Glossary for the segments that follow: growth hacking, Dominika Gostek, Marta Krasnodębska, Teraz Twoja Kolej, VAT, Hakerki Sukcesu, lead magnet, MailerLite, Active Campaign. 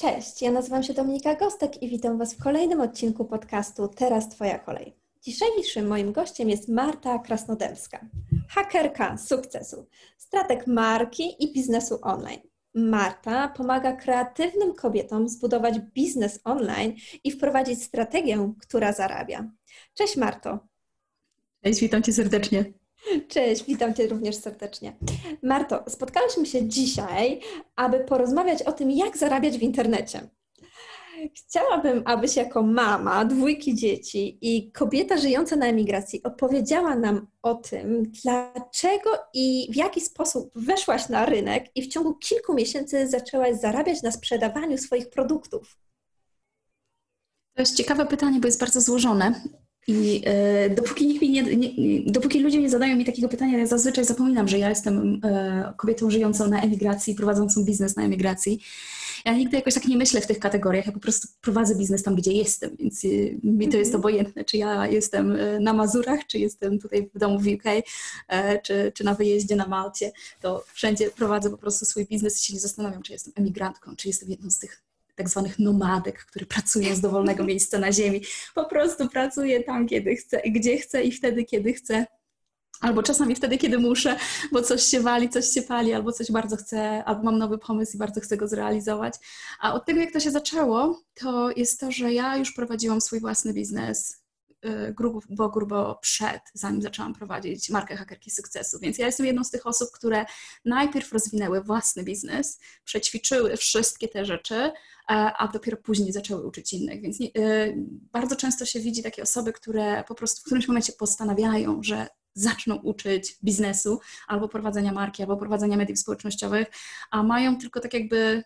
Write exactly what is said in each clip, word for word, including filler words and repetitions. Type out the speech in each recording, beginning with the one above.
Cześć, ja nazywam się Dominika Gostek i witam Was w kolejnym odcinku podcastu Teraz Twoja Kolej. Dzisiejszym moim gościem jest Marta Krasnodębska, hakerka sukcesu, strateg marki i biznesu online. Marta pomaga kreatywnym kobietom zbudować biznes online i wprowadzić strategię, która zarabia. Cześć Marto. Cześć, witam Cię serdecznie. Cześć, witam Cię również serdecznie. Marto, spotkałyśmy się dzisiaj, aby porozmawiać o tym, jak zarabiać w internecie. Chciałabym, abyś jako mama dwójki dzieci i kobieta żyjąca na emigracji opowiedziała nam o tym, dlaczego i w jaki sposób weszłaś na rynek i w ciągu kilku miesięcy zaczęłaś zarabiać na sprzedawaniu swoich produktów. To jest ciekawe pytanie, bo jest bardzo złożone. I e, dopóki, nikt mi nie, nie, dopóki ludzie nie zadają mi takiego pytania, ja zazwyczaj zapominam, że ja jestem e, kobietą żyjącą na emigracji, prowadzącą biznes na emigracji. Ja nigdy jakoś tak nie myślę w tych kategoriach, ja po prostu prowadzę biznes tam, gdzie jestem, więc e, mi to jest obojętne, czy ja jestem na Mazurach, czy jestem tutaj w domu w U K, e, czy, czy na wyjeździe na Malcie, to wszędzie prowadzę po prostu swój biznes i się nie zastanawiam, czy jestem emigrantką, czy jestem jedną z tych tak zwanych nomadek, które pracują z dowolnego miejsca na ziemi. Po prostu pracuję tam, kiedy chcę, gdzie chcę i wtedy, kiedy chcę. Albo czasami wtedy, kiedy muszę, bo coś się wali, coś się pali, albo coś bardzo chcę, albo mam nowy pomysł i bardzo chcę go zrealizować. A od tego, jak to się zaczęło, to jest to, że ja już prowadziłam swój własny biznes grubo, bo grubo przed, zanim zaczęłam prowadzić markę Hakerki Sukcesu. Więc ja jestem jedną z tych osób, które najpierw rozwinęły własny biznes, przećwiczyły wszystkie te rzeczy, a dopiero później zaczęły uczyć innych. Więc nie, y, bardzo często się widzi takie osoby, które po prostu w którymś momencie postanawiają, że zaczną uczyć biznesu albo prowadzenia marki, albo prowadzenia mediów społecznościowych, a mają tylko tak jakby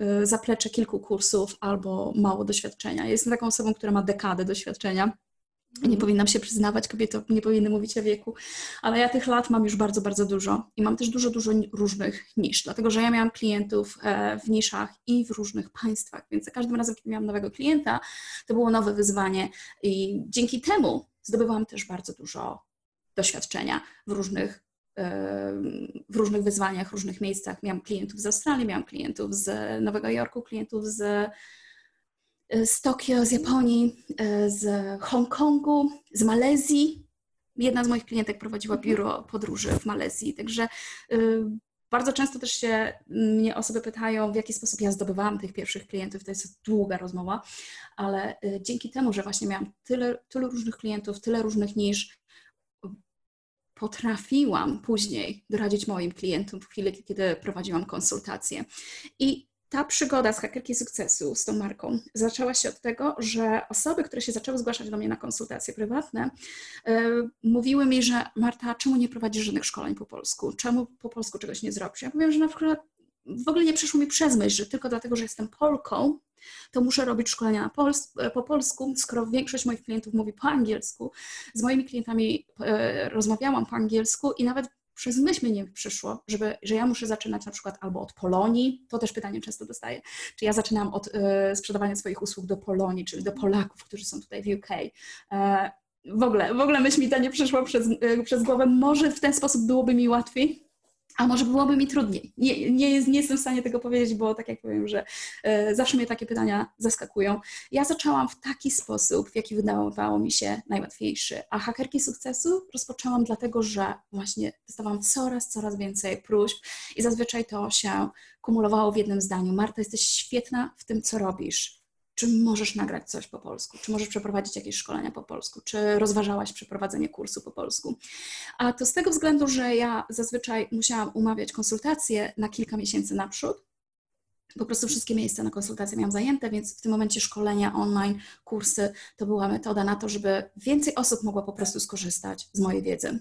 y, zaplecze kilku kursów albo mało doświadczenia. Ja jestem taką osobą, która ma dekadę doświadczenia. Nie powinnam się przyznawać, kobiety nie powinny mówić o wieku, ale ja tych lat mam już bardzo, bardzo dużo i mam też dużo, dużo różnych nisz, dlatego że ja miałam klientów w niszach i w różnych państwach, więc za każdym razem, kiedy miałam nowego klienta, to było nowe wyzwanie i dzięki temu zdobywałam też bardzo dużo doświadczenia w różnych w różnych wyzwaniach, w różnych miejscach. Miałam klientów z Australii, miałam klientów z Nowego Jorku, klientów z z Tokio, z Japonii, z Hongkongu, z Malezji. Jedna z moich klientek prowadziła biuro podróży w Malezji, także y, bardzo często też się mnie osoby pytają, w jaki sposób ja zdobywałam tych pierwszych klientów. To jest długa rozmowa, ale y, dzięki temu, że właśnie miałam tyle, tylu różnych klientów, tyle różnych nisz, potrafiłam później doradzić moim klientom w chwili, kiedy prowadziłam konsultacje. I ta przygoda z Hakerki Sukcesu, z tą marką, zaczęła się od tego, że osoby, które się zaczęły zgłaszać do mnie na konsultacje prywatne, yy, mówiły mi, że Marta, czemu nie prowadzisz żadnych szkoleń po polsku? Czemu po polsku czegoś nie zrobisz? Ja powiem, że na przykład w ogóle nie przyszło mi przez myśl, że tylko dlatego, że jestem Polką, to muszę robić szkolenia na pols po polsku, skoro większość moich klientów mówi po angielsku. Z moimi klientami yy, rozmawiałam po angielsku i nawet przez myśl mi nie przyszło, żeby, że ja muszę zaczynać na przykład albo od Polonii, to też pytanie często dostaję, czy ja zaczynam od y, sprzedawania swoich usług do Polonii, czyli do Polaków, którzy są tutaj w U K. E, w ogóle, w ogóle myśl mi ta nie przyszła przez, y, przez głowę, może w ten sposób byłoby mi łatwiej, a może byłoby mi trudniej. Nie, nie, nie jestem w stanie tego powiedzieć, bo tak jak powiem, że y, zawsze mnie takie pytania zaskakują. Ja zaczęłam w taki sposób, w jaki wydawało mi się najłatwiejszy, a Hakerki Sukcesu rozpoczęłam dlatego, że właśnie dostawałam coraz, coraz więcej próśb i zazwyczaj to się kumulowało w jednym zdaniu. Marta, jesteś świetna w tym, co robisz. Czy możesz nagrać coś po polsku? Czy możesz przeprowadzić jakieś szkolenia po polsku? Czy rozważałaś przeprowadzenie kursu po polsku? A to z tego względu, że ja zazwyczaj musiałam umawiać konsultacje na kilka miesięcy naprzód. Po prostu wszystkie miejsca na konsultacje miałam zajęte, więc w tym momencie szkolenia online, kursy, to była metoda na to, żeby więcej osób mogła po prostu skorzystać z mojej wiedzy.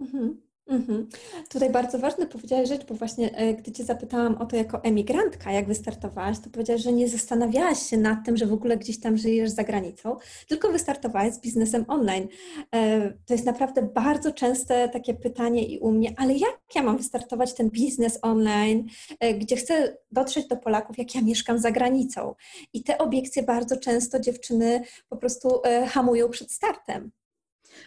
Mhm. Mm-hmm. Tutaj bardzo ważne powiedziałaś rzecz, bo właśnie gdy Cię zapytałam o to jako emigrantka, jak wystartowałaś, to powiedziałaś, że nie zastanawiałaś się nad tym, że w ogóle gdzieś tam żyjesz za granicą, tylko wystartowałaś z biznesem online. To jest naprawdę bardzo częste takie pytanie i u mnie, ale jak ja mam wystartować ten biznes online, gdzie chcę dotrzeć do Polaków, jak ja mieszkam za granicą? I te obiekcje bardzo często dziewczyny po prostu hamują przed startem.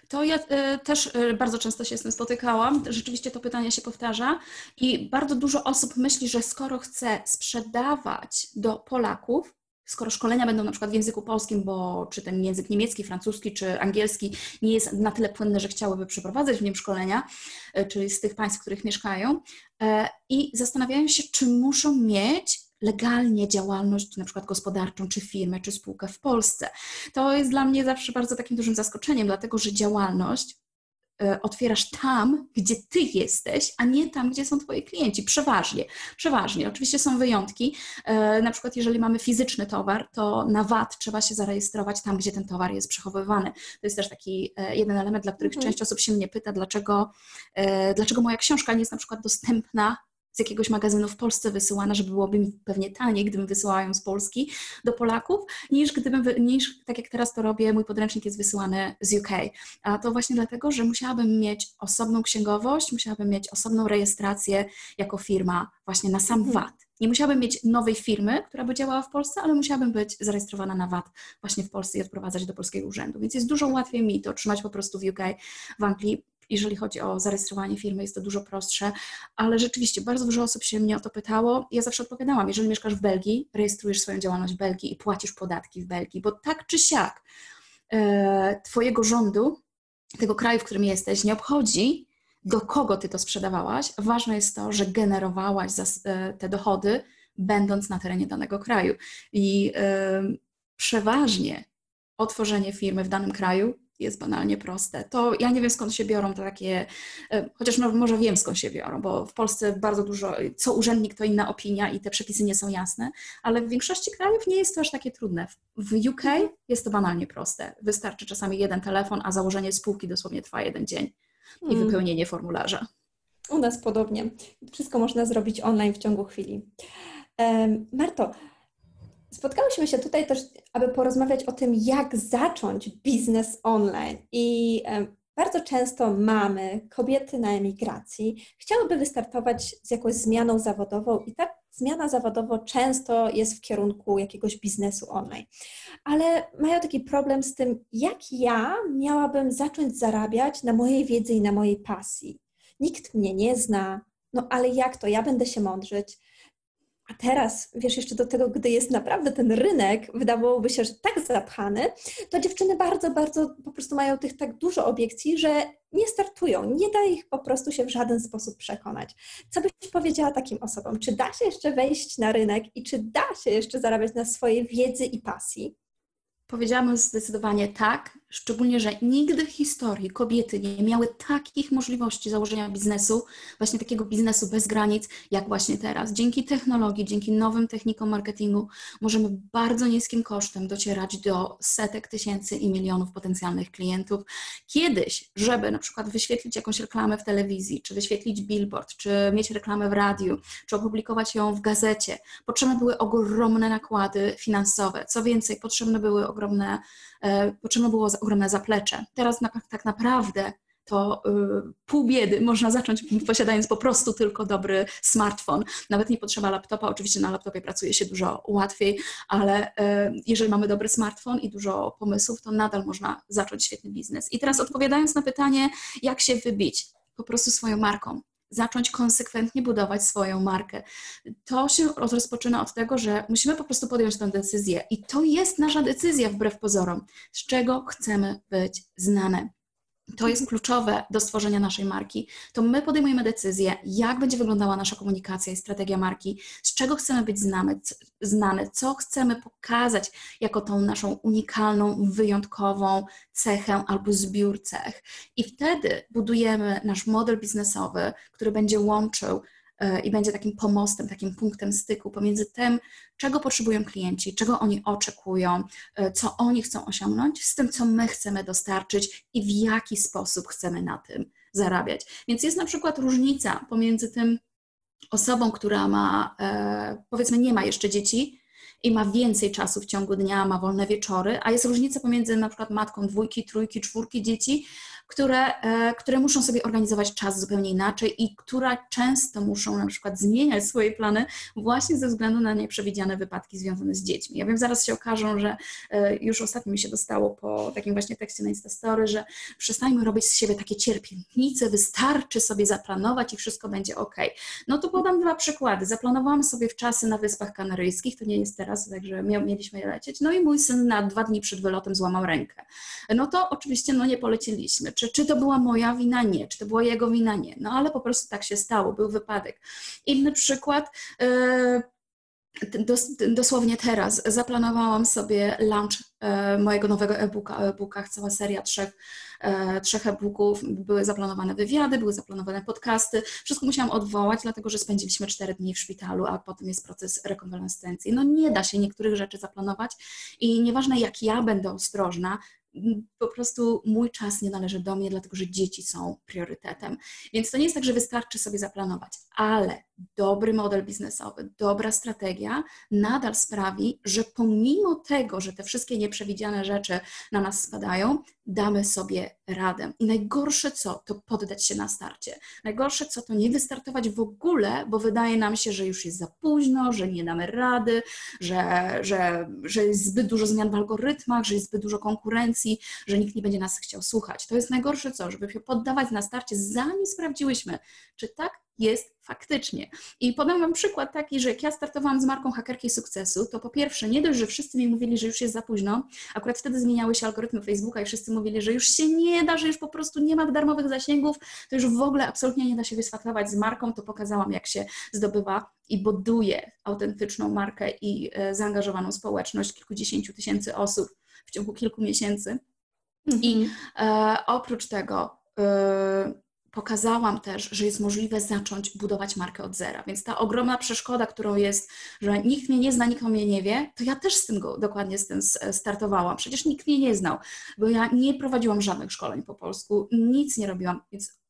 To ja też bardzo często się z tym spotykałam. Rzeczywiście to pytanie się powtarza i bardzo dużo osób myśli, że skoro chce sprzedawać do Polaków, skoro szkolenia będą na przykład w języku polskim, bo czy ten język niemiecki, francuski czy angielski nie jest na tyle płynny, że chciałyby przeprowadzać w nim szkolenia, czyli z tych państw, w których mieszkają, i zastanawiają się, czy muszą mieć legalnie działalność na przykład gospodarczą, czy firmę, czy spółkę w Polsce. To jest dla mnie zawsze bardzo takim dużym zaskoczeniem, dlatego że działalność otwierasz tam, gdzie Ty jesteś, a nie tam, gdzie są Twoi klienci, przeważnie. Przeważnie. Oczywiście są wyjątki, na przykład jeżeli mamy fizyczny towar, to na V A T trzeba się zarejestrować tam, gdzie ten towar jest przechowywany. To jest też taki jeden element, dla których mm-hmm. część osób się mnie pyta, dlaczego, dlaczego moja książka nie jest na przykład dostępna z jakiegoś magazynu w Polsce wysyłana, żeby byłoby mi pewnie taniej, gdybym wysyłała ją z Polski do Polaków, niż gdybym, niż tak jak teraz to robię, mój podręcznik jest wysyłany z U K. A to właśnie dlatego, że musiałabym mieć osobną księgowość, musiałabym mieć osobną rejestrację jako firma właśnie na sam V A T. Nie musiałabym mieć nowej firmy, która by działała w Polsce, ale musiałabym być zarejestrowana na V A T właśnie w Polsce i odprowadzać do polskiego urzędu. Więc jest dużo łatwiej mi to trzymać po prostu w U K, w Anglii. Jeżeli chodzi o zarejestrowanie firmy, jest to dużo prostsze, ale rzeczywiście bardzo dużo osób się mnie o to pytało. Ja zawsze odpowiadałam, jeżeli mieszkasz w Belgii, rejestrujesz swoją działalność w Belgii i płacisz podatki w Belgii, bo tak czy siak e, Twojego rządu, tego kraju, w którym jesteś, nie obchodzi, do kogo Ty to sprzedawałaś. Ważne jest to, że generowałaś zas, e, te dochody, będąc na terenie danego kraju. I e, przeważnie otworzenie firmy w danym kraju jest banalnie proste. To ja nie wiem, skąd się biorą to takie, chociaż no, może wiem, skąd się biorą, bo w Polsce bardzo dużo, co urzędnik, to inna opinia i te przepisy nie są jasne, ale w większości krajów nie jest to aż takie trudne. W U K jest to banalnie proste. Wystarczy czasami jeden telefon, a założenie spółki dosłownie trwa jeden dzień i mm. wypełnienie formularza. U nas podobnie. Wszystko można zrobić online w ciągu chwili. Um, Marto, spotkałyśmy się tutaj też, aby porozmawiać o tym, jak zacząć biznes online. I bardzo często mamy, kobiety na emigracji, chciałyby wystartować z jakąś zmianą zawodową i ta zmiana zawodowa często jest w kierunku jakiegoś biznesu online. Ale mają taki problem z tym, jak ja miałabym zacząć zarabiać na mojej wiedzy i na mojej pasji. Nikt mnie nie zna, no ale jak to? Ja będę się mądrzyć. A teraz, wiesz, jeszcze do tego, gdy jest naprawdę ten rynek, wydawałoby się, że tak zapchany, to dziewczyny bardzo, bardzo po prostu mają tych tak dużo obiekcji, że nie startują, nie da ich po prostu się w żaden sposób przekonać. Co byś powiedziała takim osobom? Czy da się jeszcze wejść na rynek i czy da się jeszcze zarabiać na swojej wiedzy i pasji? Powiedziałabym zdecydowanie tak, szczególnie, że nigdy w historii kobiety nie miały takich możliwości założenia biznesu, właśnie takiego biznesu bez granic, jak właśnie teraz. Dzięki technologii, dzięki nowym technikom marketingu możemy bardzo niskim kosztem docierać do setek tysięcy i milionów potencjalnych klientów. Kiedyś, żeby na przykład wyświetlić jakąś reklamę w telewizji, czy wyświetlić billboard, czy mieć reklamę w radiu, czy opublikować ją w gazecie, potrzebne były ogromne nakłady finansowe. Co więcej, potrzebne były ogromne Ogromne, potrzebne było ogromne zaplecze. Teraz na, tak naprawdę to yy, pół biedy można zacząć posiadając po prostu tylko dobry smartfon. Nawet nie potrzeba laptopa, oczywiście na laptopie pracuje się dużo łatwiej, ale yy, jeżeli mamy dobry smartfon i dużo pomysłów, to nadal można zacząć świetny biznes. I teraz odpowiadając na pytanie, jak się wybić, po prostu swoją marką. Zacząć konsekwentnie budować swoją markę. To się rozpoczyna od tego, że musimy po prostu podjąć tę decyzję i to jest nasza decyzja wbrew pozorom, z czego chcemy być znane. To jest kluczowe do stworzenia naszej marki. To my podejmujemy decyzję, jak będzie wyglądała nasza komunikacja i strategia marki, z czego chcemy być znane, znane, co chcemy pokazać jako tą naszą unikalną, wyjątkową cechę albo zbiór cech. I wtedy budujemy nasz model biznesowy, który będzie łączył i będzie takim pomostem, takim punktem styku pomiędzy tym, czego potrzebują klienci, czego oni oczekują, co oni chcą osiągnąć, z tym, co my chcemy dostarczyć i w jaki sposób chcemy na tym zarabiać. Więc jest na przykład różnica pomiędzy tym osobą, która ma, powiedzmy, nie ma jeszcze dzieci i ma więcej czasu w ciągu dnia, ma wolne wieczory, a jest różnica pomiędzy na przykład matką dwójki, trójki, czwórki dzieci, które, które muszą sobie organizować czas zupełnie inaczej i które często muszą na przykład zmieniać swoje plany właśnie ze względu na nieprzewidziane wypadki związane z dziećmi. Ja wiem, zaraz się okażą, że już ostatnio mi się dostało po takim właśnie tekście na Instastory, że przestańmy robić z siebie takie cierpiętnice, wystarczy sobie zaplanować i wszystko będzie ok. No to podam dwa przykłady. Zaplanowałam sobie w czasy na Wyspach Kanaryjskich, to nie jest teraz, także mieliśmy lecieć, no i mój syn na dwa dni przed wylotem złamał rękę. No to oczywiście no nie polecieliśmy. Czy, czy to była moja wina? Nie. Czy to była jego wina? Nie. No ale po prostu tak się stało, był wypadek. Inny przykład, yy, dos, dosłownie teraz zaplanowałam sobie launch mojego nowego e-booka, o e-bookach, cała seria trzech, e, trzech e-booków, były zaplanowane wywiady, były zaplanowane podcasty, wszystko musiałam odwołać, dlatego że spędziliśmy cztery dni w szpitalu, a potem jest proces rekonwalescencji. No nie da się niektórych rzeczy zaplanować i nieważne jak ja będę ostrożna, po prostu mój czas nie należy do mnie, dlatego że dzieci są priorytetem. Więc to nie jest tak, że wystarczy sobie zaplanować, ale dobry model biznesowy, dobra strategia nadal sprawi, że pomimo tego, że te wszystkie nieprzewidziane rzeczy na nas spadają, damy sobie radę. I najgorsze co, to poddać się na starcie. Najgorsze co, to nie wystartować w ogóle, bo wydaje nam się, że już jest za późno, że nie damy rady, że, że, że jest zbyt dużo zmian w algorytmach, że jest zbyt dużo konkurencji, że nikt nie będzie nas chciał słuchać. To jest najgorsze co, żeby się poddawać na starcie, zanim sprawdziłyśmy, czy tak jest faktycznie. I podam Wam przykład taki, że jak ja startowałam z marką Hakerki Sukcesu, to po pierwsze nie dość, że wszyscy mi mówili, że już jest za późno, akurat wtedy zmieniały się algorytmy Facebooka i wszyscy mówili, że już się nie da, że już po prostu nie ma darmowych zasięgów, to już w ogóle absolutnie nie da się wystartować z marką, to pokazałam, jak się zdobywa i buduje autentyczną markę i zaangażowaną społeczność kilkudziesięciu tysięcy osób w ciągu kilku miesięcy. Mhm. I e, oprócz tego e, pokazałam też, że jest możliwe zacząć budować markę od zera, więc ta ogromna przeszkoda, którą jest, że nikt mnie nie zna, nikt o mnie nie wie, to ja też z tym go, dokładnie z tym startowałam. Przecież nikt mnie nie znał, bo ja nie prowadziłam żadnych szkoleń po polsku, nic nie robiłam, więc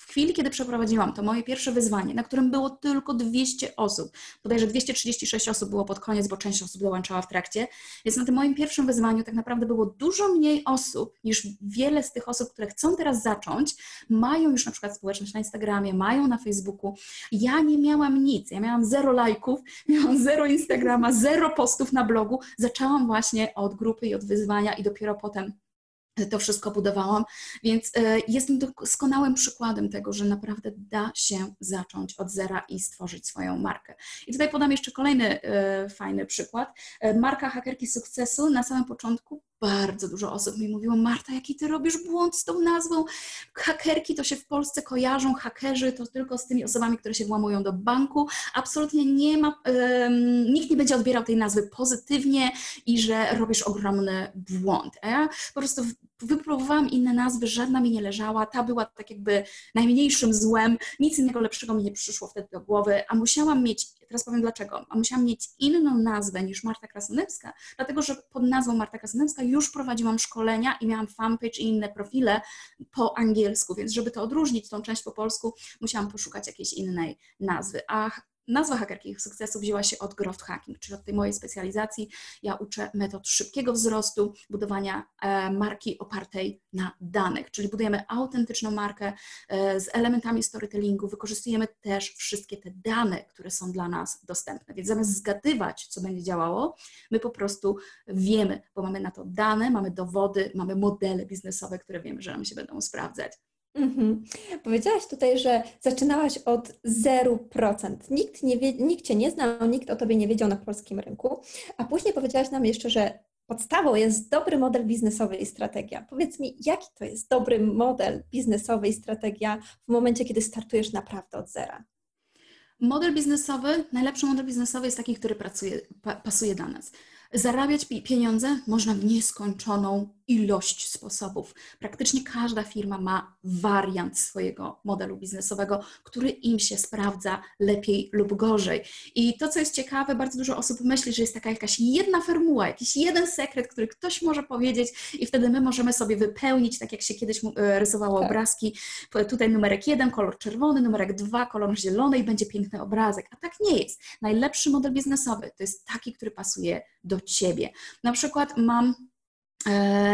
w chwili, kiedy przeprowadziłam to moje pierwsze wyzwanie, na którym było tylko dwieście osób, bodajże dwieście trzydzieści sześć osób było pod koniec, bo część osób dołączała w trakcie, więc na tym moim pierwszym wyzwaniu tak naprawdę było dużo mniej osób niż wiele z tych osób, które chcą teraz zacząć, mają już na przykład społeczność na Instagramie, mają na Facebooku. Ja nie miałam nic, ja miałam zero lajków, miałam zero Instagrama, zero postów na blogu. Zaczęłam właśnie od grupy i od wyzwania i dopiero potem to wszystko budowałam, więc jestem doskonałym przykładem tego, że naprawdę da się zacząć od zera i stworzyć swoją markę. I tutaj podam jeszcze kolejny fajny przykład. Marka Hakerki Sukcesu na samym początku bardzo dużo osób mi mówiło: Marta, jaki ty robisz błąd z tą nazwą? Hakerki to się w Polsce kojarzą, hakerzy to tylko z tymi osobami, które się włamują do banku. Absolutnie nie ma, um, nikt nie będzie odbierał tej nazwy pozytywnie i że robisz ogromny błąd. A ja po prostu wypróbowałam inne nazwy, żadna mi nie leżała, ta była tak jakby najmniejszym złem, nic innego lepszego mi nie przyszło wtedy do głowy, a musiałam mieć, teraz powiem dlaczego, a musiałam mieć inną nazwę niż Marta Krasnodębska, dlatego że pod nazwą Marta Krasnodębska już prowadziłam szkolenia i miałam fanpage i inne profile po angielsku, więc żeby to odróżnić, tą część po polsku, musiałam poszukać jakiejś innej nazwy, a nazwa Hakerki Sukcesu wzięła się od growth hacking, czyli od tej mojej specjalizacji. Ja uczę metod szybkiego wzrostu, budowania marki opartej na danych, czyli budujemy autentyczną markę z elementami storytellingu, wykorzystujemy też wszystkie te dane, które są dla nas dostępne, więc zamiast zgadywać, co będzie działało, my po prostu wiemy, bo mamy na to dane, mamy dowody, mamy modele biznesowe, które wiemy, że nam się będą sprawdzać. Mm-hmm. Powiedziałaś tutaj, że zaczynałaś od zero procent. Nikt, nie wie, nikt Cię nie znał, nikt o Tobie nie wiedział na polskim rynku, a później powiedziałaś nam jeszcze, że podstawą jest dobry model biznesowy i strategia. Powiedz mi, jaki to jest dobry model biznesowy i strategia w momencie, kiedy startujesz naprawdę od zera? Model biznesowy, najlepszy model biznesowy jest taki, który pracuje, pa, pasuje dla nas. Zarabiać pieniądze można w nieskończoną ilość sposobów. Praktycznie każda firma ma wariant swojego modelu biznesowego, który im się sprawdza lepiej lub gorzej. I to, co jest ciekawe, bardzo dużo osób myśli, że jest taka jakaś jedna formuła, jakiś jeden sekret, który ktoś może powiedzieć i wtedy my możemy sobie wypełnić, tak jak się kiedyś rysowało tak. Obrazki, tutaj numerek jeden, kolor czerwony, numerek dwa, kolor zielony i będzie piękny obrazek. A tak nie jest. Najlepszy model biznesowy to jest taki, który pasuje do Ciebie. Na przykład mam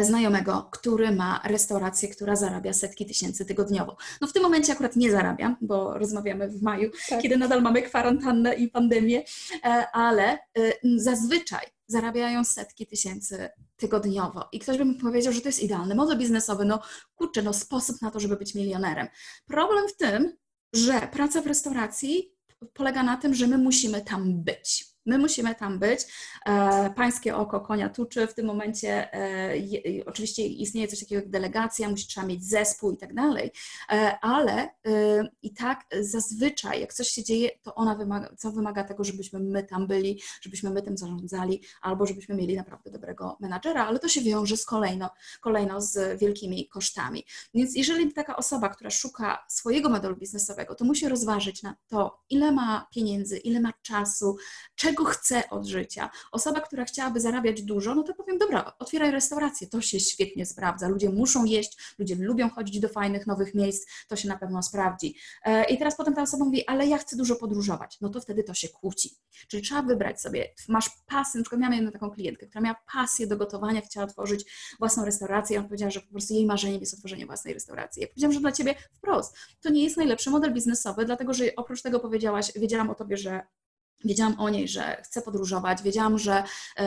znajomego, który ma restaurację, która zarabia setki tysięcy tygodniowo. No w tym momencie akurat nie zarabiam, bo rozmawiamy w maju, tak, kiedy nadal mamy kwarantannę i pandemię, ale zazwyczaj zarabiają setki tysięcy tygodniowo. I ktoś by mi powiedział, że to jest idealny model biznesowy, no kurczę, no sposób na to, żeby być milionerem. Problem w tym, że praca w restauracji polega na tym, że my musimy tam być. My musimy tam być. E, pańskie oko konia tuczy. W tym momencie e, je, oczywiście istnieje coś takiego jak delegacja, musi, trzeba mieć zespół i tak dalej, e, ale e, i tak zazwyczaj jak coś się dzieje, to ona wymaga, co wymaga tego, żebyśmy my tam byli, żebyśmy my tym zarządzali albo żebyśmy mieli naprawdę dobrego menadżera, ale to się wiąże z kolejno, kolejno z wielkimi kosztami. Więc jeżeli taka osoba, która szuka swojego modelu biznesowego, to musi rozważyć na to, ile ma pieniędzy, ile ma czasu, czego chce od życia. Osoba, która chciałaby zarabiać dużo, no to powiem, dobra, otwieraj restaurację, to się świetnie sprawdza. Ludzie muszą jeść, ludzie lubią chodzić do fajnych, nowych miejsc, to się na pewno sprawdzi. I teraz potem ta osoba mówi, ale ja chcę dużo podróżować, no to wtedy to się kłóci. Czyli trzeba wybrać sobie, masz pasję, na przykład miałam jedną taką klientkę, która miała pasję do gotowania, chciała otworzyć własną restaurację i ona powiedziała, że po prostu jej marzeniem jest otworzenie własnej restauracji. Ja powiedziałam, że dla Ciebie wprost, to nie jest najlepszy model biznesowy, dlatego że oprócz tego powiedziałaś, wiedziałam o Tobie, że Wiedziałam o niej, że chce podróżować, wiedziałam, że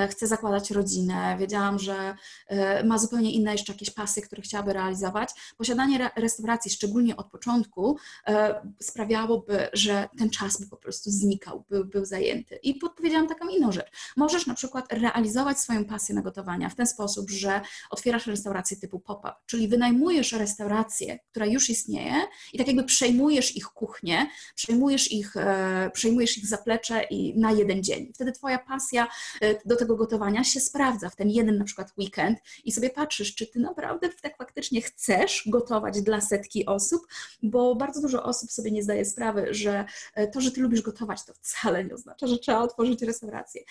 chce zakładać rodzinę, wiedziałam, że ma zupełnie inne jeszcze jakieś pasje, które chciałaby realizować. Posiadanie restauracji, szczególnie od początku, sprawiałoby, że ten czas by po prostu znikał, był, był zajęty. I podpowiedziałam taką inną rzecz. Możesz na przykład realizować swoją pasję na gotowania w ten sposób, że otwierasz restaurację typu pop-up, czyli wynajmujesz restaurację, która już istnieje i tak jakby przejmujesz ich kuchnię, przejmujesz ich, przejmujesz ich zaplecze, i na jeden dzień. Wtedy Twoja pasja do tego gotowania się sprawdza w ten jeden na przykład weekend i sobie patrzysz, czy Ty naprawdę tak faktycznie chcesz gotować dla setki osób, bo bardzo dużo osób sobie nie zdaje sprawy, że to, że Ty lubisz gotować, to wcale nie oznacza, że trzeba otworzyć restaurację.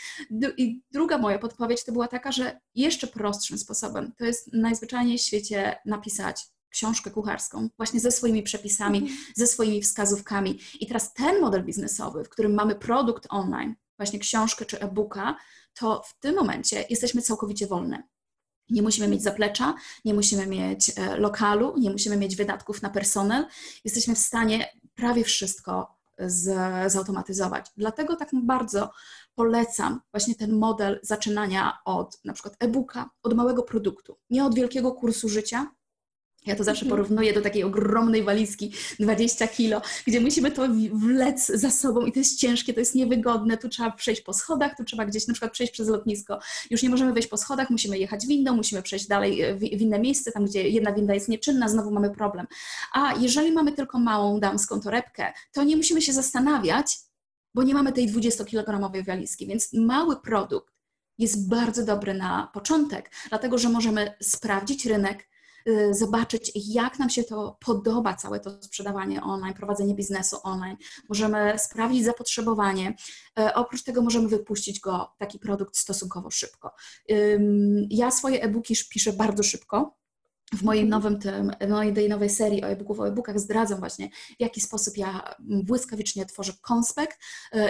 I druga moja podpowiedź to była taka, że jeszcze prostszym sposobem to jest najzwyczajniej w świecie napisać książkę kucharską, właśnie ze swoimi przepisami, mm. ze swoimi wskazówkami. I teraz ten model biznesowy, w którym mamy produkt online, właśnie książkę czy e-booka, to w tym momencie jesteśmy całkowicie wolne. Nie musimy mieć zaplecza, nie musimy mieć lokalu, nie musimy mieć wydatków na personel. Jesteśmy w stanie prawie wszystko z, zautomatyzować. Dlatego tak bardzo polecam właśnie ten model zaczynania od na przykład e-booka, od małego produktu, nie od wielkiego kursu życia. Ja to zawsze porównuję do takiej ogromnej walizki dwadzieścia kilo, gdzie musimy to wlec za sobą i to jest ciężkie, to jest niewygodne, tu trzeba przejść po schodach, tu trzeba gdzieś na przykład przejść przez lotnisko. Już nie możemy wejść po schodach, musimy jechać windą, musimy przejść dalej w inne miejsce, tam gdzie jedna winda jest nieczynna, znowu mamy problem. A jeżeli mamy tylko małą damską torebkę, to nie musimy się zastanawiać, bo nie mamy tej dwudziestokilogramowej walizki, więc mały produkt jest bardzo dobry na początek, dlatego że możemy sprawdzić rynek, zobaczyć, jak nam się to podoba, całe to sprzedawanie online, prowadzenie biznesu online. Możemy sprawdzić zapotrzebowanie. Oprócz tego możemy wypuścić go, taki produkt, stosunkowo szybko. Ja swoje e-booki piszę bardzo szybko. W moim nowym tym, mojej nowej serii o e-booków, o e-bookach zdradzam właśnie, w jaki sposób ja błyskawicznie tworzę konspekt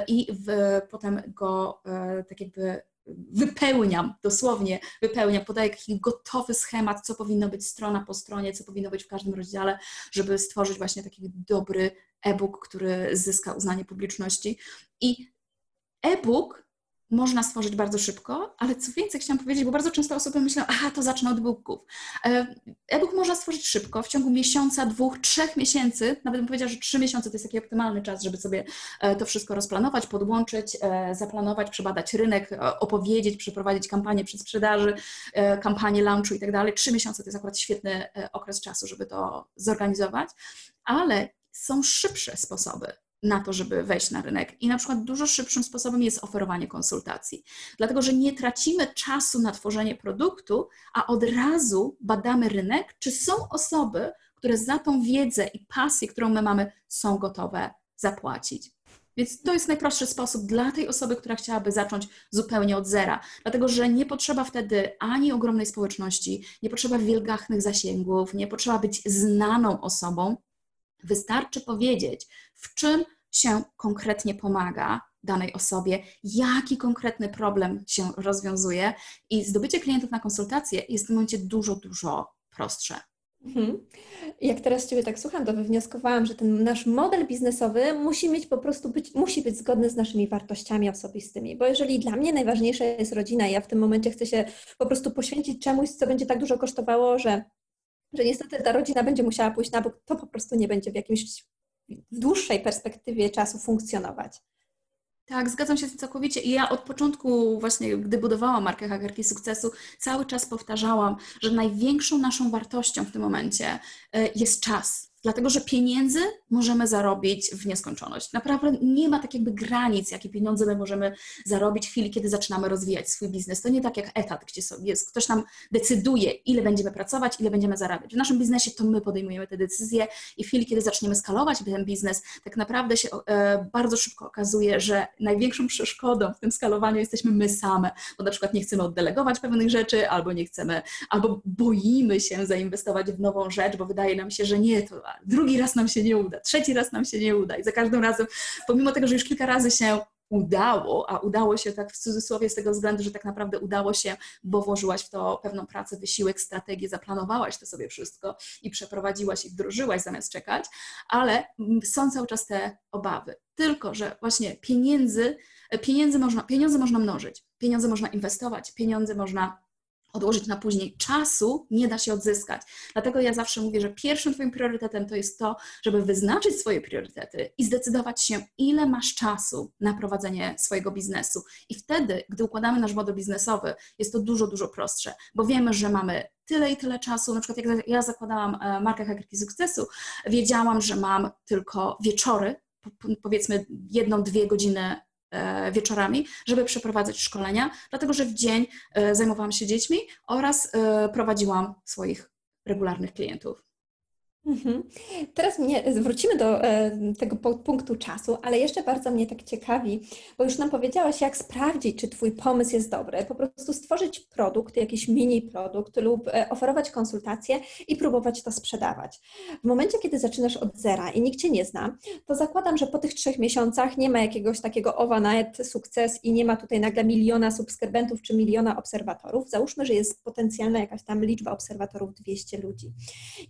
i w, potem go tak jakby wypełniam, dosłownie wypełniam, podaję taki gotowy schemat, co powinno być strona po stronie, co powinno być w każdym rozdziale, żeby stworzyć właśnie taki dobry e-book, który zyska uznanie publiczności. I e-book można stworzyć bardzo szybko, ale co więcej chciałam powiedzieć, bo bardzo często osoby myślą, aha, to zacznę od e-booków. E-book można stworzyć szybko, w ciągu miesiąca, dwóch, trzech miesięcy, nawet bym powiedziała, że trzy miesiące to jest taki optymalny czas, żeby sobie to wszystko rozplanować, podłączyć, zaplanować, przebadać rynek, opowiedzieć, przeprowadzić kampanię przedsprzedaży, kampanię launchu i tak dalej. Trzy miesiące to jest akurat świetny okres czasu, żeby to zorganizować, ale są szybsze sposoby na to, żeby wejść na rynek. I na przykład dużo szybszym sposobem jest oferowanie konsultacji. Dlatego, że nie tracimy czasu na tworzenie produktu, a od razu badamy rynek, czy są osoby, które za tą wiedzę i pasję, którą my mamy, są gotowe zapłacić. Więc to jest najprostszy sposób dla tej osoby, która chciałaby zacząć zupełnie od zera. Dlatego, że nie potrzeba wtedy ani ogromnej społeczności, nie potrzeba wielgachnych zasięgów, nie potrzeba być znaną osobą. Wystarczy powiedzieć, w czym się konkretnie pomaga danej osobie, jaki konkretny problem się rozwiązuje i zdobycie klientów na konsultacje jest w tym momencie dużo, dużo prostsze. Mhm. Jak teraz Ciebie tak słucham, to wywnioskowałam, że ten nasz model biznesowy musi mieć po prostu być, musi być zgodny z naszymi wartościami osobistymi, bo jeżeli dla mnie najważniejsza jest rodzina i ja w tym momencie chcę się po prostu poświęcić czemuś, co będzie tak dużo kosztowało, że, że niestety ta rodzina będzie musiała pójść na bok, to po prostu nie będzie w jakimś w dłuższej perspektywie czasu funkcjonować. Tak, zgadzam się z tym całkowicie i ja od początku właśnie, gdy budowałam markę Hakerki Sukcesu, cały czas powtarzałam, że największą naszą wartością w tym momencie jest czas, dlatego że pieniędzy możemy zarobić w nieskończoność. Naprawdę nie ma tak jakby granic, jakie pieniądze my możemy zarobić w chwili, kiedy zaczynamy rozwijać swój biznes. To nie tak jak etat, gdzie jest, ktoś nam decyduje, ile będziemy pracować, ile będziemy zarabiać. W naszym biznesie to my podejmujemy te decyzje i w chwili, kiedy zaczniemy skalować ten biznes, tak naprawdę się e, bardzo szybko okazuje, że największą przeszkodą w tym skalowaniu jesteśmy my same, bo na przykład nie chcemy oddelegować pewnych rzeczy, albo nie chcemy, albo boimy się zainwestować w nową rzecz, bo wydaje nam się, że nie, to drugi raz nam się nie uda, trzeci raz nam się nie uda i za każdym razem, pomimo tego, że już kilka razy się udało, a udało się tak w cudzysłowie z tego względu, że tak naprawdę udało się, bo włożyłaś w to pewną pracę, wysiłek, strategię, zaplanowałaś to sobie wszystko i przeprowadziłaś i wdrożyłaś zamiast czekać, ale są cały czas te obawy. Tylko że właśnie pieniędzy, pieniędzy można, pieniądze można mnożyć, pieniądze można inwestować, pieniądze można odłożyć na później. Czasu nie da się odzyskać. Dlatego ja zawsze mówię, że pierwszym Twoim priorytetem to jest to, żeby wyznaczyć swoje priorytety i zdecydować się, ile masz czasu na prowadzenie swojego biznesu. I wtedy, gdy układamy nasz model biznesowy, jest to dużo, dużo prostsze, bo wiemy, że mamy tyle i tyle czasu. Na przykład jak ja zakładałam markę Hakerki Sukcesu, wiedziałam, że mam tylko wieczory, powiedzmy jedną, dwie godziny wieczorami, żeby przeprowadzać szkolenia, dlatego że w dzień zajmowałam się dziećmi oraz prowadziłam swoich regularnych klientów. Mhm. Teraz mnie, wrócimy do tego punktu czasu, ale jeszcze bardzo mnie tak ciekawi, bo już nam powiedziałaś, jak sprawdzić, czy Twój pomysł jest dobry. Po prostu stworzyć produkt, jakiś mini produkt lub oferować konsultacje i próbować to sprzedawać. W momencie, kiedy zaczynasz od zera i nikt Cię nie zna, to zakładam, że po tych trzech miesiącach nie ma jakiegoś takiego overnight sukces i nie ma tutaj nagle miliona subskrybentów czy miliona obserwatorów. Załóżmy, że jest potencjalna jakaś tam liczba obserwatorów dwieście ludzi.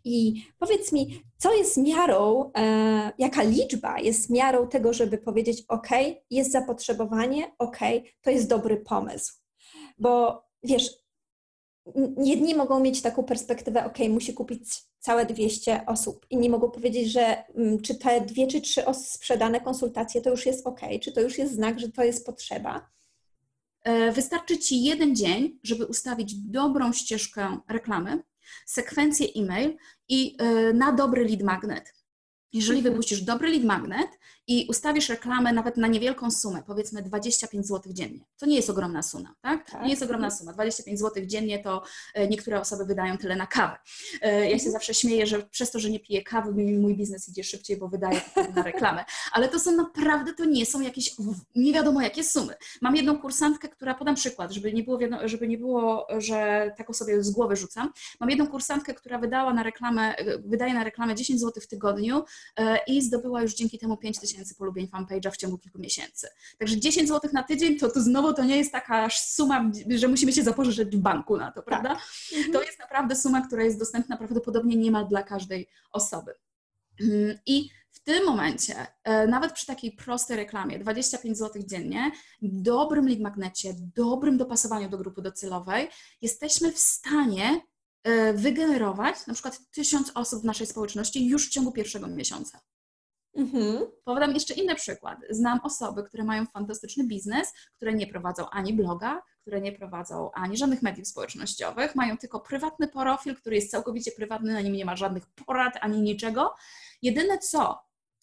I powiedz mi, co jest miarą, e, jaka liczba jest miarą tego, żeby powiedzieć, ok, jest zapotrzebowanie, ok, to jest dobry pomysł. Bo wiesz, jedni mogą mieć taką perspektywę, ok, musi kupić całe dwieście osób. Inni mogą powiedzieć, że m, czy te dwie czy trzy sprzedane konsultacje to już jest ok, czy to już jest znak, że to jest potrzeba. Wystarczy Ci jeden dzień, żeby ustawić dobrą ścieżkę reklamy, sekwencję e-mail i yy, na dobry lead magnet. Jeżeli mhm. wypuścisz dobry lead magnet i ustawisz reklamę nawet na niewielką sumę, powiedzmy dwadzieścia pięć złotych dziennie, to nie jest ogromna suma, tak? tak? Nie jest ogromna suma. dwadzieścia pięć złotych dziennie to niektóre osoby wydają tyle na kawę. Ja się zawsze śmieję, że przez to, że nie piję kawy, mój biznes idzie szybciej, bo wydaję na reklamę. Ale to są naprawdę, to nie są jakieś nie wiadomo jakie sumy. Mam jedną kursantkę, która, podam przykład, żeby nie było, wiadomo, żeby nie było, że taką sobie z głowy rzucam. Mam jedną kursantkę, która wydała na reklamę, wydaje na reklamę dziesięć złotych w tygodniu, i zdobyła już dzięki temu pięć tysięcy polubień fanpage'a w ciągu kilku miesięcy. Także dziesięć złotych na tydzień, to, to znowu to nie jest taka suma, że musimy się zapożyczyć w banku na to, prawda? Tak. To jest naprawdę suma, która jest dostępna prawdopodobnie niemal dla każdej osoby. I w tym momencie, nawet przy takiej prostej reklamie, dwadzieścia pięć złotych dziennie, dobrym lead magnecie, dobrym dopasowaniu do grupy docelowej, jesteśmy w stanie wygenerować na przykład tysiąc osób w naszej społeczności już w ciągu pierwszego miesiąca. Mhm. Podam jeszcze inny przykład. Znam osoby, które mają fantastyczny biznes, które nie prowadzą ani bloga, które nie prowadzą ani żadnych mediów społecznościowych, mają tylko prywatny profil, który jest całkowicie prywatny, na nim nie ma żadnych porad ani niczego. Jedyne co,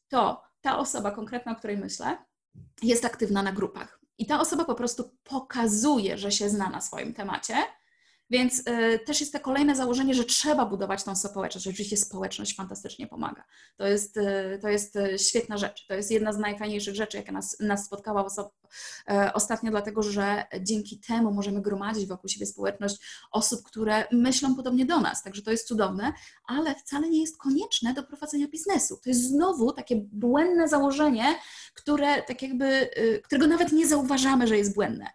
to ta osoba konkretna, o której myślę, jest aktywna na grupach. I ta osoba po prostu pokazuje, że się zna na swoim temacie, Więc y, też jest to kolejne założenie, że trzeba budować tą społeczność. Rzeczywiście społeczność fantastycznie pomaga. To jest, y, to jest świetna rzecz. To jest jedna z najfajniejszych rzeczy, jaka nas, nas spotkała y, ostatnio, dlatego że dzięki temu możemy gromadzić wokół siebie społeczność osób, które myślą podobnie do nas. Także to jest cudowne, ale wcale nie jest konieczne do prowadzenia biznesu. To jest znowu takie błędne założenie, które, tak jakby, y, którego nawet nie zauważamy, że jest błędne.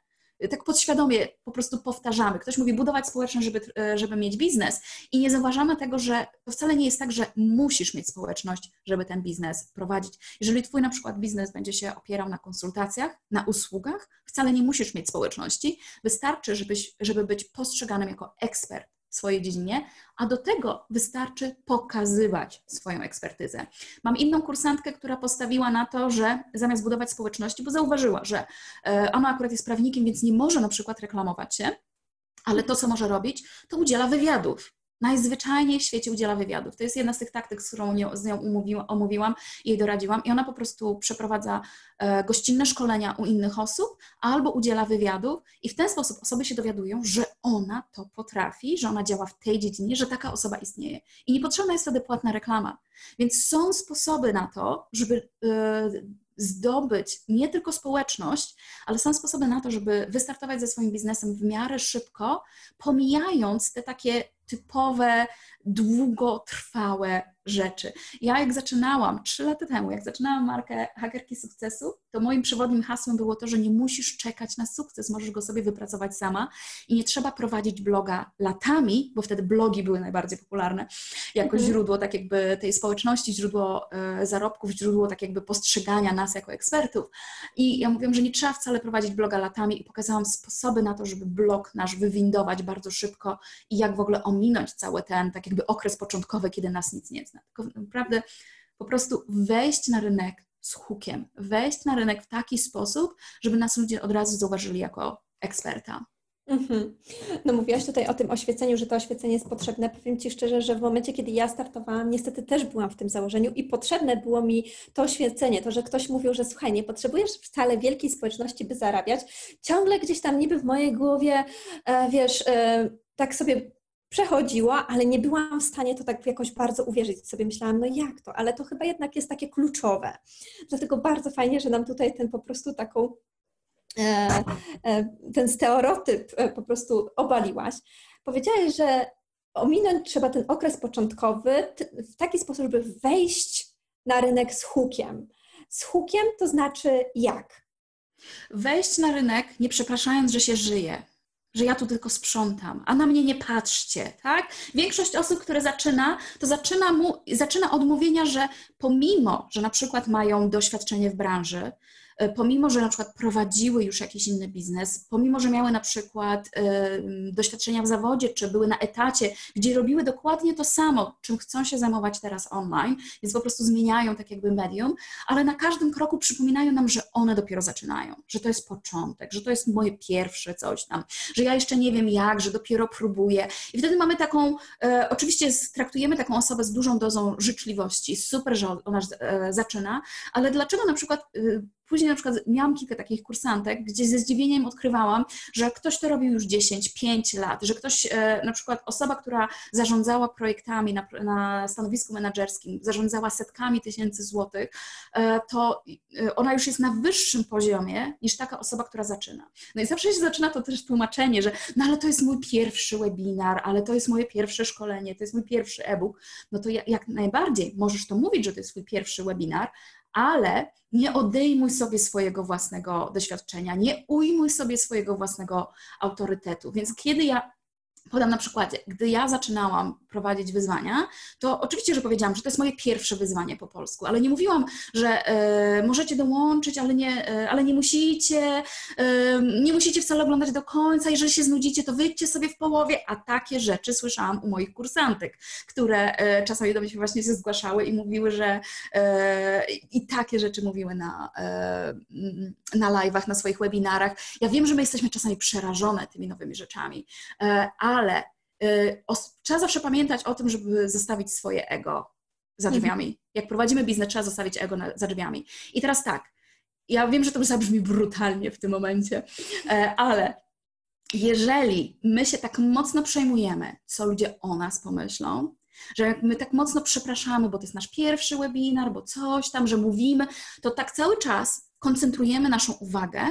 Tak podświadomie po prostu powtarzamy. Ktoś mówi budować społeczność, żeby, żeby mieć biznes i nie zauważamy tego, że to wcale nie jest tak, że musisz mieć społeczność, żeby ten biznes prowadzić. Jeżeli twój na przykład biznes będzie się opierał na konsultacjach, na usługach, wcale nie musisz mieć społeczności. Wystarczy, żebyś, żeby być postrzeganym jako ekspert w swojej dziedzinie, a do tego wystarczy pokazywać swoją ekspertyzę. Mam inną kursantkę, która postawiła na to, że zamiast budować społeczności, bo zauważyła, że ona akurat jest prawnikiem, więc nie może na przykład reklamować się, ale to, co może robić, to udziela wywiadów. Najzwyczajniej w świecie udziela wywiadów. To jest jedna z tych taktyk, z którą z nią umówiłam, omówiłam i jej doradziłam. I ona po prostu przeprowadza gościnne szkolenia u innych osób albo udziela wywiadów i w ten sposób osoby się dowiadują, że ona to potrafi, że ona działa w tej dziedzinie, że taka osoba istnieje. I niepotrzebna jest wtedy płatna reklama. Więc są sposoby na to, żeby yy, zdobyć nie tylko społeczność, ale są sposoby na to, żeby wystartować ze swoim biznesem w miarę szybko, pomijając te takie typowe, długotrwałe rzeczy. Ja jak zaczynałam, trzy lata temu, jak zaczynałam markę Hakerki Sukcesu, to moim przewodnim hasłem było to, że nie musisz czekać na sukces, możesz go sobie wypracować sama i nie trzeba prowadzić bloga latami, bo wtedy blogi były najbardziej popularne jako mm-hmm. źródło tak jakby tej społeczności, źródło e, zarobków, źródło tak jakby postrzegania nas jako ekspertów. I ja mówiłam, że nie trzeba wcale prowadzić bloga latami i pokazałam sposoby na to, żeby blog nasz wywindować bardzo szybko i jak w ogóle ominąć cały ten tak jakby okres początkowy, kiedy nas nic nie zna. Tylko naprawdę po prostu wejść na rynek z hukiem, wejść na rynek w taki sposób, żeby nas ludzie od razu zauważyli jako eksperta. Mm-hmm. No mówiłaś tutaj o tym oświeceniu, że to oświecenie jest potrzebne. Powiem Ci szczerze, że w momencie, kiedy ja startowałam, niestety też byłam w tym założeniu i potrzebne było mi to oświecenie, to, że ktoś mówił, że słuchaj, nie potrzebujesz wcale wielkiej społeczności, by zarabiać. Ciągle gdzieś tam niby w mojej głowie, e, wiesz, e, tak sobie przechodziła, ale nie byłam w stanie to tak jakoś bardzo uwierzyć sobie. Myślałam, no jak to? Ale to chyba jednak jest takie kluczowe. Dlatego bardzo fajnie, że nam tutaj ten po prostu taką, e, e, ten stereotyp po prostu obaliłaś. Powiedziałaś, że ominąć trzeba ten okres początkowy w taki sposób, żeby wejść na rynek z hukiem. Z hukiem to znaczy jak? Wejść na rynek, nie przepraszając, że się żyje. Że ja tu tylko sprzątam, a na mnie nie patrzcie, tak? Większość osób, które zaczyna, to zaczyna, mu, zaczyna od mówienia, że pomimo, że na przykład mają doświadczenie w branży, pomimo, że na przykład prowadziły już jakiś inny biznes, pomimo, że miały na przykład y, doświadczenia w zawodzie, czy były na etacie, gdzie robiły dokładnie to samo, czym chcą się zajmować teraz online, więc po prostu zmieniają tak jakby medium, ale na każdym kroku przypominają nam, że one dopiero zaczynają, że to jest początek, że to jest moje pierwsze coś tam, że ja jeszcze nie wiem jak, że dopiero próbuję. I wtedy mamy taką, y, oczywiście traktujemy taką osobę z dużą dozą życzliwości, super, że ona y, zaczyna, ale dlaczego na przykład y, później na przykład miałam kilka takich kursantek, gdzie ze zdziwieniem odkrywałam, że ktoś to robił już dziesięć, pięć lat, że ktoś, na przykład osoba, która zarządzała projektami na, na stanowisku menedżerskim, zarządzała setkami tysięcy złotych, to ona już jest na wyższym poziomie niż taka osoba, która zaczyna. No i zawsze się zaczyna to też tłumaczenie, że no ale to jest mój pierwszy webinar, ale to jest moje pierwsze szkolenie, to jest mój pierwszy e-book. No to jak najbardziej możesz to mówić, że to jest twój pierwszy webinar, ale nie odejmuj sobie swojego własnego doświadczenia, nie ujmuj sobie swojego własnego autorytetu. Więc kiedy ja, podam na przykładzie, gdy ja zaczynałam prowadzić wyzwania, to oczywiście, że powiedziałam, że to jest moje pierwsze wyzwanie po polsku, ale nie mówiłam, że y, możecie dołączyć, ale nie, y, ale nie musicie, y, nie musicie wcale oglądać do końca, jeżeli się znudzicie, to wyjdźcie sobie w połowie, a takie rzeczy słyszałam u moich kursantek, które y, czasami do mnie się właśnie się zgłaszały i mówiły, że y, i takie rzeczy mówiły na, y, na live'ach, na swoich webinarach. Ja wiem, że my jesteśmy czasami przerażone tymi nowymi rzeczami, y, ale y, os- trzeba zawsze pamiętać o tym, żeby zostawić swoje ego za drzwiami. Mhm. Jak prowadzimy biznes, trzeba zostawić ego na, za drzwiami. I teraz tak, ja wiem, że to zabrzmi brutalnie w tym momencie, y, ale jeżeli my się tak mocno przejmujemy, co ludzie o nas pomyślą, że jak my tak mocno przepraszamy, bo to jest nasz pierwszy webinar, bo coś tam, że mówimy, to tak cały czas koncentrujemy naszą uwagę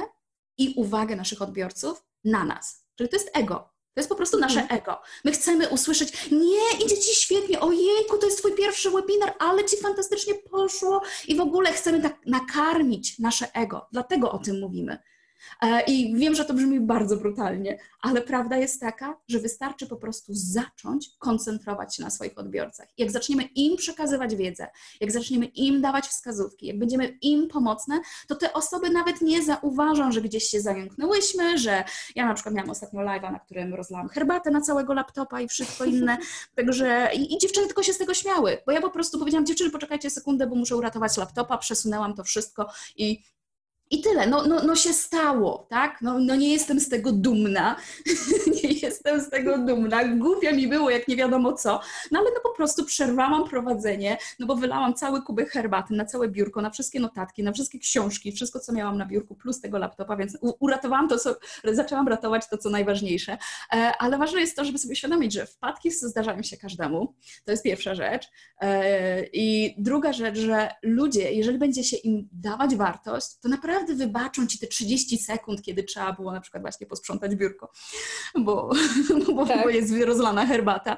i uwagę naszych odbiorców na nas. Czyli to jest ego. To jest po prostu nasze ego. My chcemy usłyszeć, nie, idzie Ci świetnie, ojejku, to jest Twój pierwszy webinar, ale Ci fantastycznie poszło i w ogóle chcemy tak nakarmić nasze ego. Dlatego o tym mówimy. I wiem, że to brzmi bardzo brutalnie, ale prawda jest taka, że wystarczy po prostu zacząć koncentrować się na swoich odbiorcach. Jak zaczniemy im przekazywać wiedzę, jak zaczniemy im dawać wskazówki, jak będziemy im pomocne, to te osoby nawet nie zauważą, że gdzieś się zająknęłyśmy, że ja na przykład miałam ostatnio live'a, na którym rozlałam herbatę na całego laptopa i wszystko inne, także i, i dziewczyny tylko się z tego śmiały, bo ja po prostu powiedziałam, dziewczyny, poczekajcie sekundę, bo muszę uratować laptopa, przesunęłam to wszystko i I tyle, no, no, no się stało, tak? No, no nie jestem z tego dumna, nie jestem z tego dumna, głupia mi było, jak nie wiadomo co, no ale no po prostu przerwałam prowadzenie, no bo wylałam cały kubek herbaty na całe biurko, na wszystkie notatki, na wszystkie książki, wszystko, co miałam na biurku, plus tego laptopa, więc uratowałam to, co, zaczęłam ratować to, co najważniejsze, ale ważne jest to, żeby sobie uświadomić, że wpadki zdarzają się każdemu, to jest pierwsza rzecz i druga rzecz, że ludzie, jeżeli będzie się im dawać wartość, to naprawdę wybaczą Ci te trzydzieści sekund, kiedy trzeba było na przykład właśnie posprzątać biurko, bo, bo, tak. bo jest rozlana herbata.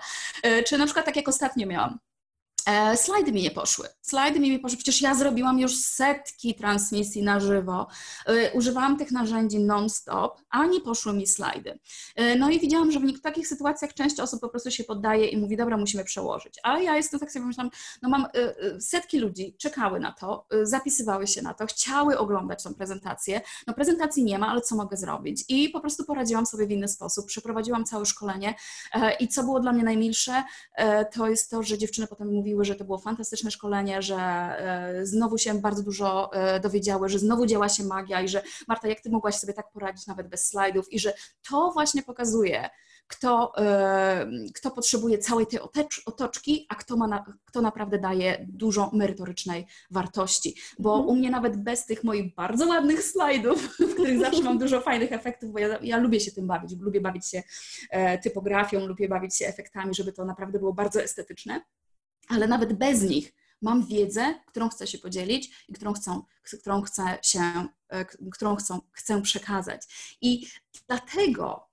Czy na przykład tak jak ostatnio miałam. E, slajdy mi nie poszły. Slajdy mi nie poszły. Przecież ja zrobiłam już setki transmisji na żywo. E, używałam tych narzędzi non-stop, a nie poszły mi slajdy. E, no i widziałam, że w takich sytuacjach część osób po prostu się poddaje i mówi, dobra, musimy przełożyć. A ja jestem tak sobie myślałam, no mam e, setki ludzi, czekały na to, e, zapisywały się na to, chciały oglądać tą prezentację. No prezentacji nie ma, ale co mogę zrobić? I po prostu poradziłam sobie w inny sposób. Przeprowadziłam całe szkolenie e, i co było dla mnie najmilsze, e, to jest to, że dziewczyny potem mówiły, że to było fantastyczne szkolenie, że znowu się bardzo dużo dowiedziały, że znowu działa się magia i że Marta, jak Ty mogłaś sobie tak poradzić nawet bez slajdów i że to właśnie pokazuje, kto, kto potrzebuje całej tej otoczki, a kto, ma na, kto naprawdę daje dużo merytorycznej wartości. Bo u mnie nawet bez tych moich bardzo ładnych slajdów, w których zawsze mam dużo fajnych efektów, bo ja, ja lubię się tym bawić, lubię bawić się typografią, lubię bawić się efektami, żeby to naprawdę było bardzo estetyczne. Ale nawet bez nich mam wiedzę, którą chcę się podzielić i którą chcą, którą chcę, się, którą chcą, chcę przekazać. I dlatego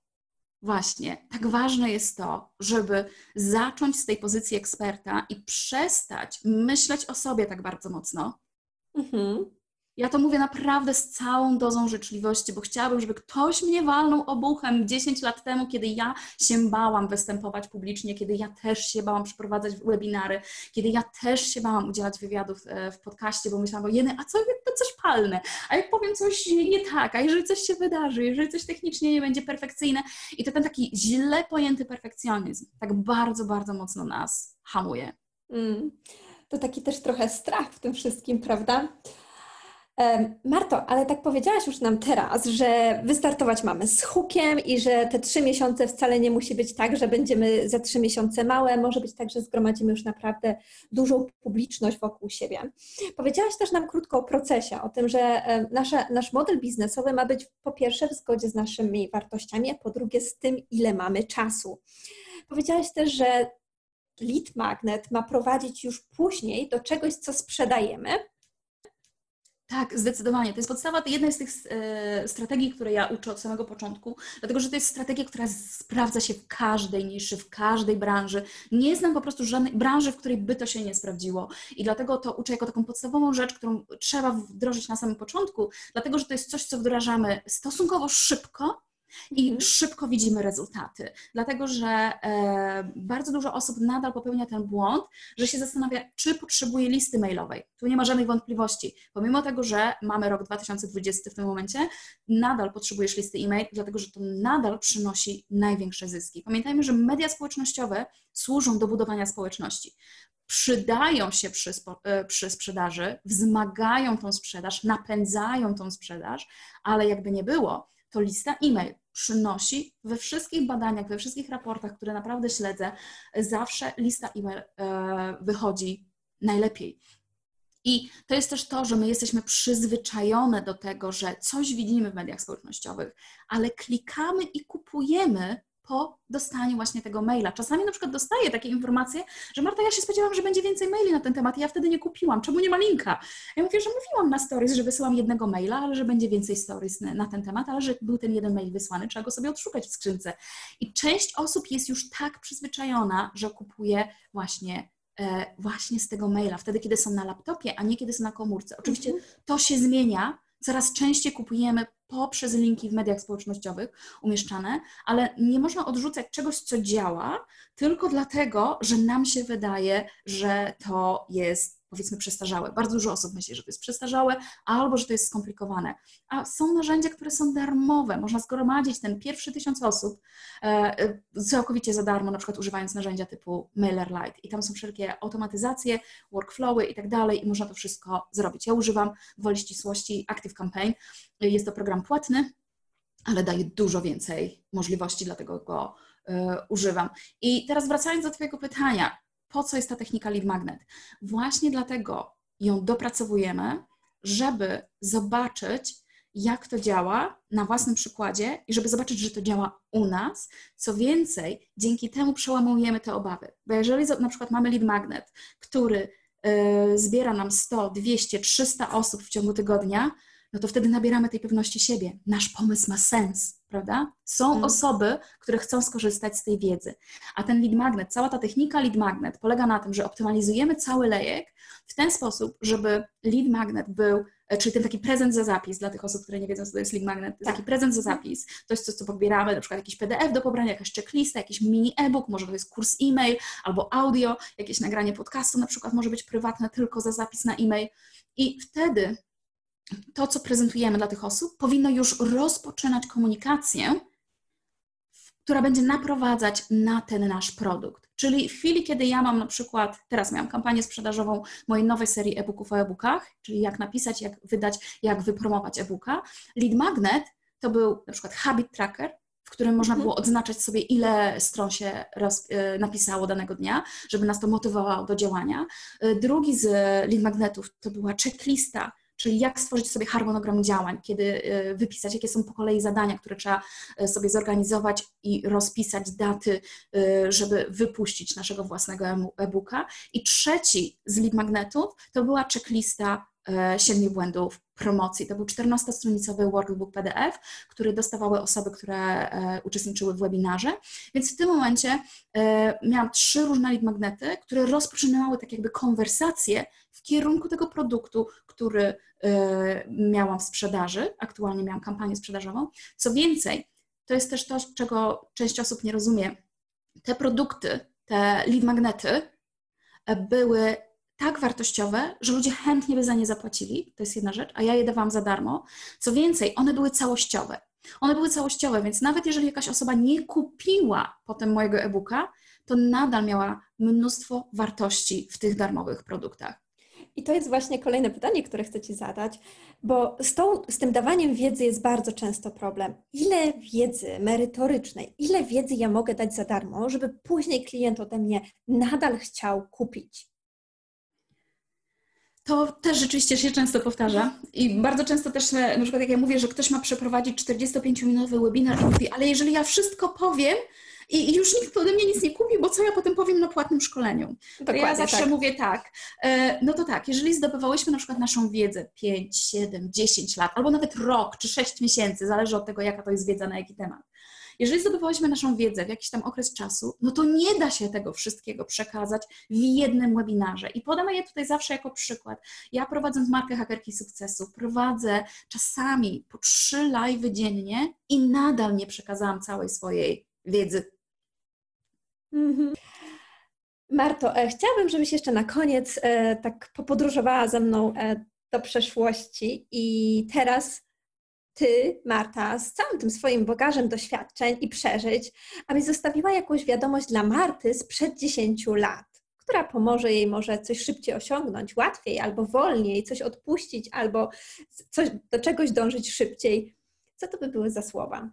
właśnie tak ważne jest to, żeby zacząć z tej pozycji eksperta i przestać myśleć o sobie tak bardzo mocno. Mhm. Ja to mówię naprawdę z całą dozą życzliwości, bo chciałabym, żeby ktoś mnie walnął obuchem dziesięć lat temu, kiedy ja się bałam występować publicznie, kiedy ja też się bałam przeprowadzać webinary, kiedy ja też się bałam udzielać wywiadów w podcaście, bo myślałam, o jeny, a co jak to coś palne, a jak powiem coś nie tak, a jeżeli coś się wydarzy, jeżeli coś technicznie nie będzie perfekcyjne. I to ten taki źle pojęty perfekcjonizm tak bardzo, bardzo mocno nas hamuje. Mm. To taki też trochę strach w tym wszystkim, prawda? Marto, ale tak powiedziałaś już nam teraz, że wystartować mamy z hukiem i że te trzy miesiące wcale nie musi być tak, że będziemy za trzy miesiące małe, może być tak, że zgromadzimy już naprawdę dużą publiczność wokół siebie. Powiedziałaś też nam krótko o procesie, o tym, że nasza, nasz model biznesowy ma być po pierwsze w zgodzie z naszymi wartościami, a po drugie z tym, ile mamy czasu. Powiedziałaś też, że lead magnet ma prowadzić już później do czegoś, co sprzedajemy. Tak, zdecydowanie. To jest podstawa jednej z tych e, strategii, które ja uczę od samego początku, dlatego że to jest strategia, która sprawdza się w każdej niszy, w każdej branży. Nie znam po prostu żadnej branży, w której by to się nie sprawdziło i dlatego to uczę jako taką podstawową rzecz, którą trzeba wdrożyć na samym początku, dlatego że to jest coś, co wdrażamy stosunkowo szybko, i szybko widzimy rezultaty, dlatego że e, bardzo dużo osób nadal popełnia ten błąd, że się zastanawia, czy potrzebuje listy mailowej. Tu nie ma żadnej wątpliwości. Pomimo tego, że mamy rok dwa tysiące dwudziesty w tym momencie, nadal potrzebujesz listy e-mail, dlatego że to nadal przynosi największe zyski. Pamiętajmy, że media społecznościowe służą do budowania społeczności. Przydają się przy, przy sprzedaży, wzmagają tą sprzedaż, napędzają tą sprzedaż, ale jakby nie było, to lista e-mail przynosi we wszystkich badaniach, we wszystkich raportach, które naprawdę śledzę, zawsze lista e-mail wychodzi najlepiej. I to jest też to, że my jesteśmy przyzwyczajone do tego, że coś widzimy w mediach społecznościowych, ale klikamy i kupujemy po dostaniu właśnie tego maila. Czasami na przykład dostaję takie informacje, że Marta, ja się spodziewałam, że będzie więcej maili na ten temat i ja wtedy nie kupiłam. Czemu nie ma linka? Ja mówię, że mówiłam na stories, że wysyłam jednego maila, ale że będzie więcej stories na ten temat, ale że był ten jeden mail wysłany, trzeba go sobie odszukać w skrzynce. I część osób jest już tak przyzwyczajona, że kupuje właśnie e, właśnie z tego maila, wtedy kiedy są na laptopie, a nie kiedy są na komórce. Oczywiście mhm. to się zmienia, coraz częściej kupujemy poprzez linki w mediach społecznościowych umieszczane, ale nie można odrzucać czegoś, co działa, tylko dlatego, że nam się wydaje, że to jest, powiedzmy, przestarzałe. Bardzo dużo osób myśli, że to jest przestarzałe albo że to jest skomplikowane. A są narzędzia, które są darmowe. Można zgromadzić ten pierwszy tysiąc osób e, całkowicie za darmo, na przykład używając narzędzia typu MailerLite. I tam są wszelkie automatyzacje, workflowy i tak dalej i można to wszystko zrobić. Ja używam gwoli ścisłości Active Campaign. Jest to program płatny, ale daje dużo więcej możliwości, dlatego go y, używam. I teraz wracając do Twojego pytania, po co jest ta technika lead magnet? Właśnie dlatego ją dopracowujemy, żeby zobaczyć, jak to działa na własnym przykładzie i żeby zobaczyć, że to działa u nas. Co więcej, dzięki temu przełamujemy te obawy. Bo jeżeli na przykład mamy lead magnet, który y, zbiera nam sto, dwieście, trzysta osób w ciągu tygodnia, no to wtedy nabieramy tej pewności siebie. Nasz pomysł ma sens, prawda? Są hmm. osoby, które chcą skorzystać z tej wiedzy. A ten lead magnet, cała ta technika lead magnet polega na tym, że optymalizujemy cały lejek w ten sposób, żeby lead magnet był, czyli ten taki prezent za zapis dla tych osób, które nie wiedzą, co to jest lead magnet, to jest taki prezent za zapis, to jest coś, co pobieramy, na przykład jakiś P D F do pobrania, jakaś checklista, jakiś mini e-book, może to jest kurs e-mail albo audio, jakieś nagranie podcastu na przykład może być prywatne tylko za zapis na e-mail i wtedy to, co prezentujemy dla tych osób, powinno już rozpoczynać komunikację, która będzie naprowadzać na ten nasz produkt. Czyli w chwili, kiedy ja mam na przykład, teraz miałam kampanię sprzedażową mojej nowej serii e-booków o e-bookach, czyli jak napisać, jak wydać, jak wypromować e-booka. Lead Magnet to był na przykład habit tracker, w którym można było odznaczać sobie, ile stron się napisało danego dnia, żeby nas to motywowało do działania. Drugi z lead magnetów to była checklista, czyli jak stworzyć sobie harmonogram działań, kiedy wypisać, jakie są po kolei zadania, które trzeba sobie zorganizować i rozpisać daty, żeby wypuścić naszego własnego e-booka. I trzeci z lead magnetów to była checklista siedmiu błędów promocji. To był czternastostronicowy workbook P D F, który dostawały osoby, które uczestniczyły w webinarze. Więc w tym momencie miałam trzy różne lead magnety, które rozpoczynały tak jakby konwersacje w kierunku tego produktu, który miałam w sprzedaży. Aktualnie miałam kampanię sprzedażową. Co więcej, to jest też to, czego część osób nie rozumie. Te produkty, te lead magnety były tak wartościowe, że ludzie chętnie by za nie zapłacili, to jest jedna rzecz, a ja je dawałam za darmo. Co więcej, one były całościowe. One były całościowe, więc nawet jeżeli jakaś osoba nie kupiła potem mojego e-booka, to nadal miała mnóstwo wartości w tych darmowych produktach. I to jest właśnie kolejne pytanie, które chcę Ci zadać, bo z, tą, z tym dawaniem wiedzy jest bardzo często problem. Ile wiedzy merytorycznej, ile wiedzy ja mogę dać za darmo, żeby później klient ode mnie nadal chciał kupić? To też rzeczywiście się często powtarza i bardzo często też, na przykład jak ja mówię, że ktoś ma przeprowadzić czterdziestopięciominutowy webinar i mówi, ale jeżeli ja wszystko powiem i już nikt ode mnie nic nie kupi, bo co ja potem powiem na płatnym szkoleniu? Dokładnie, ja zawsze tak. mówię tak, no to tak, jeżeli zdobywałyśmy na przykład naszą wiedzę pięć, siedem, dziesięć lat, albo nawet rok czy sześć miesięcy, zależy od tego, jaka to jest wiedza, na jaki temat. Jeżeli zdobywałyśmy naszą wiedzę w jakiś tam okres czasu, no to nie da się tego wszystkiego przekazać w jednym webinarze. I podam je tutaj zawsze jako przykład. Ja prowadząc markę Hakerki Sukcesu, prowadzę czasami po trzy live'y dziennie i nadal nie przekazałam całej swojej wiedzy. Mm-hmm. Marto, e, chciałabym, żebyś jeszcze na koniec e, tak popodróżowała ze mną e, do przeszłości i teraz Ty, Marta, z całym tym swoim bagażem doświadczeń i przeżyć, abyś zostawiła jakąś wiadomość dla Marty sprzed dziesięciu lat, która pomoże jej może coś szybciej osiągnąć, łatwiej albo wolniej, coś odpuścić albo coś, do czegoś dążyć szybciej. Co to by były za słowa?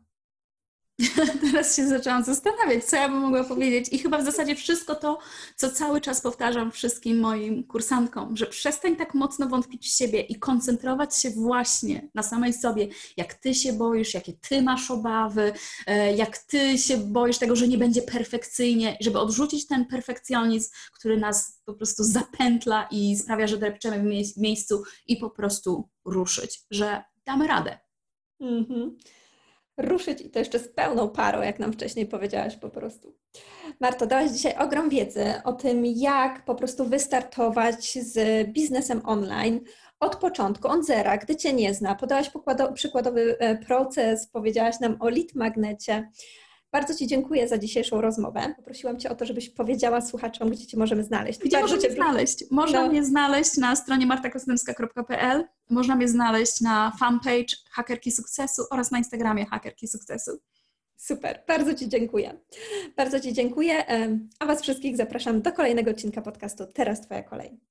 Teraz się zaczęłam zastanawiać, co ja bym mogła powiedzieć i chyba w zasadzie wszystko to, co cały czas powtarzam wszystkim moim kursantkom, że przestań tak mocno wątpić w siebie i koncentrować się właśnie na samej sobie, jak ty się boisz, jakie ty masz obawy, jak ty się boisz tego, że nie będzie perfekcyjnie, żeby odrzucić ten perfekcjonizm, który nas po prostu zapętla i sprawia, że drepczemy w miejscu i po prostu ruszyć, że damy radę. Mhm. Ruszyć i to jeszcze z pełną parą, jak nam wcześniej powiedziałaś po prostu. Marto, dałaś dzisiaj ogrom wiedzy o tym, jak po prostu wystartować z biznesem online od początku, od zera, gdy Cię nie zna. Podałaś przykładowy proces, powiedziałaś nam o lead magnecie. Bardzo Ci dziękuję za dzisiejszą rozmowę. Poprosiłam Cię o to, żebyś powiedziała słuchaczom, gdzie Cię możemy znaleźć. Gdzie możemy Cię znaleźć? Można no. mnie znaleźć na stronie marta kostemska kropka p l, można mnie znaleźć na fanpage Hakerki Sukcesu oraz na Instagramie Hakerki Sukcesu. Super, bardzo Ci dziękuję. Bardzo Ci dziękuję, a Was wszystkich zapraszam do kolejnego odcinka podcastu Teraz Twoja Kolej.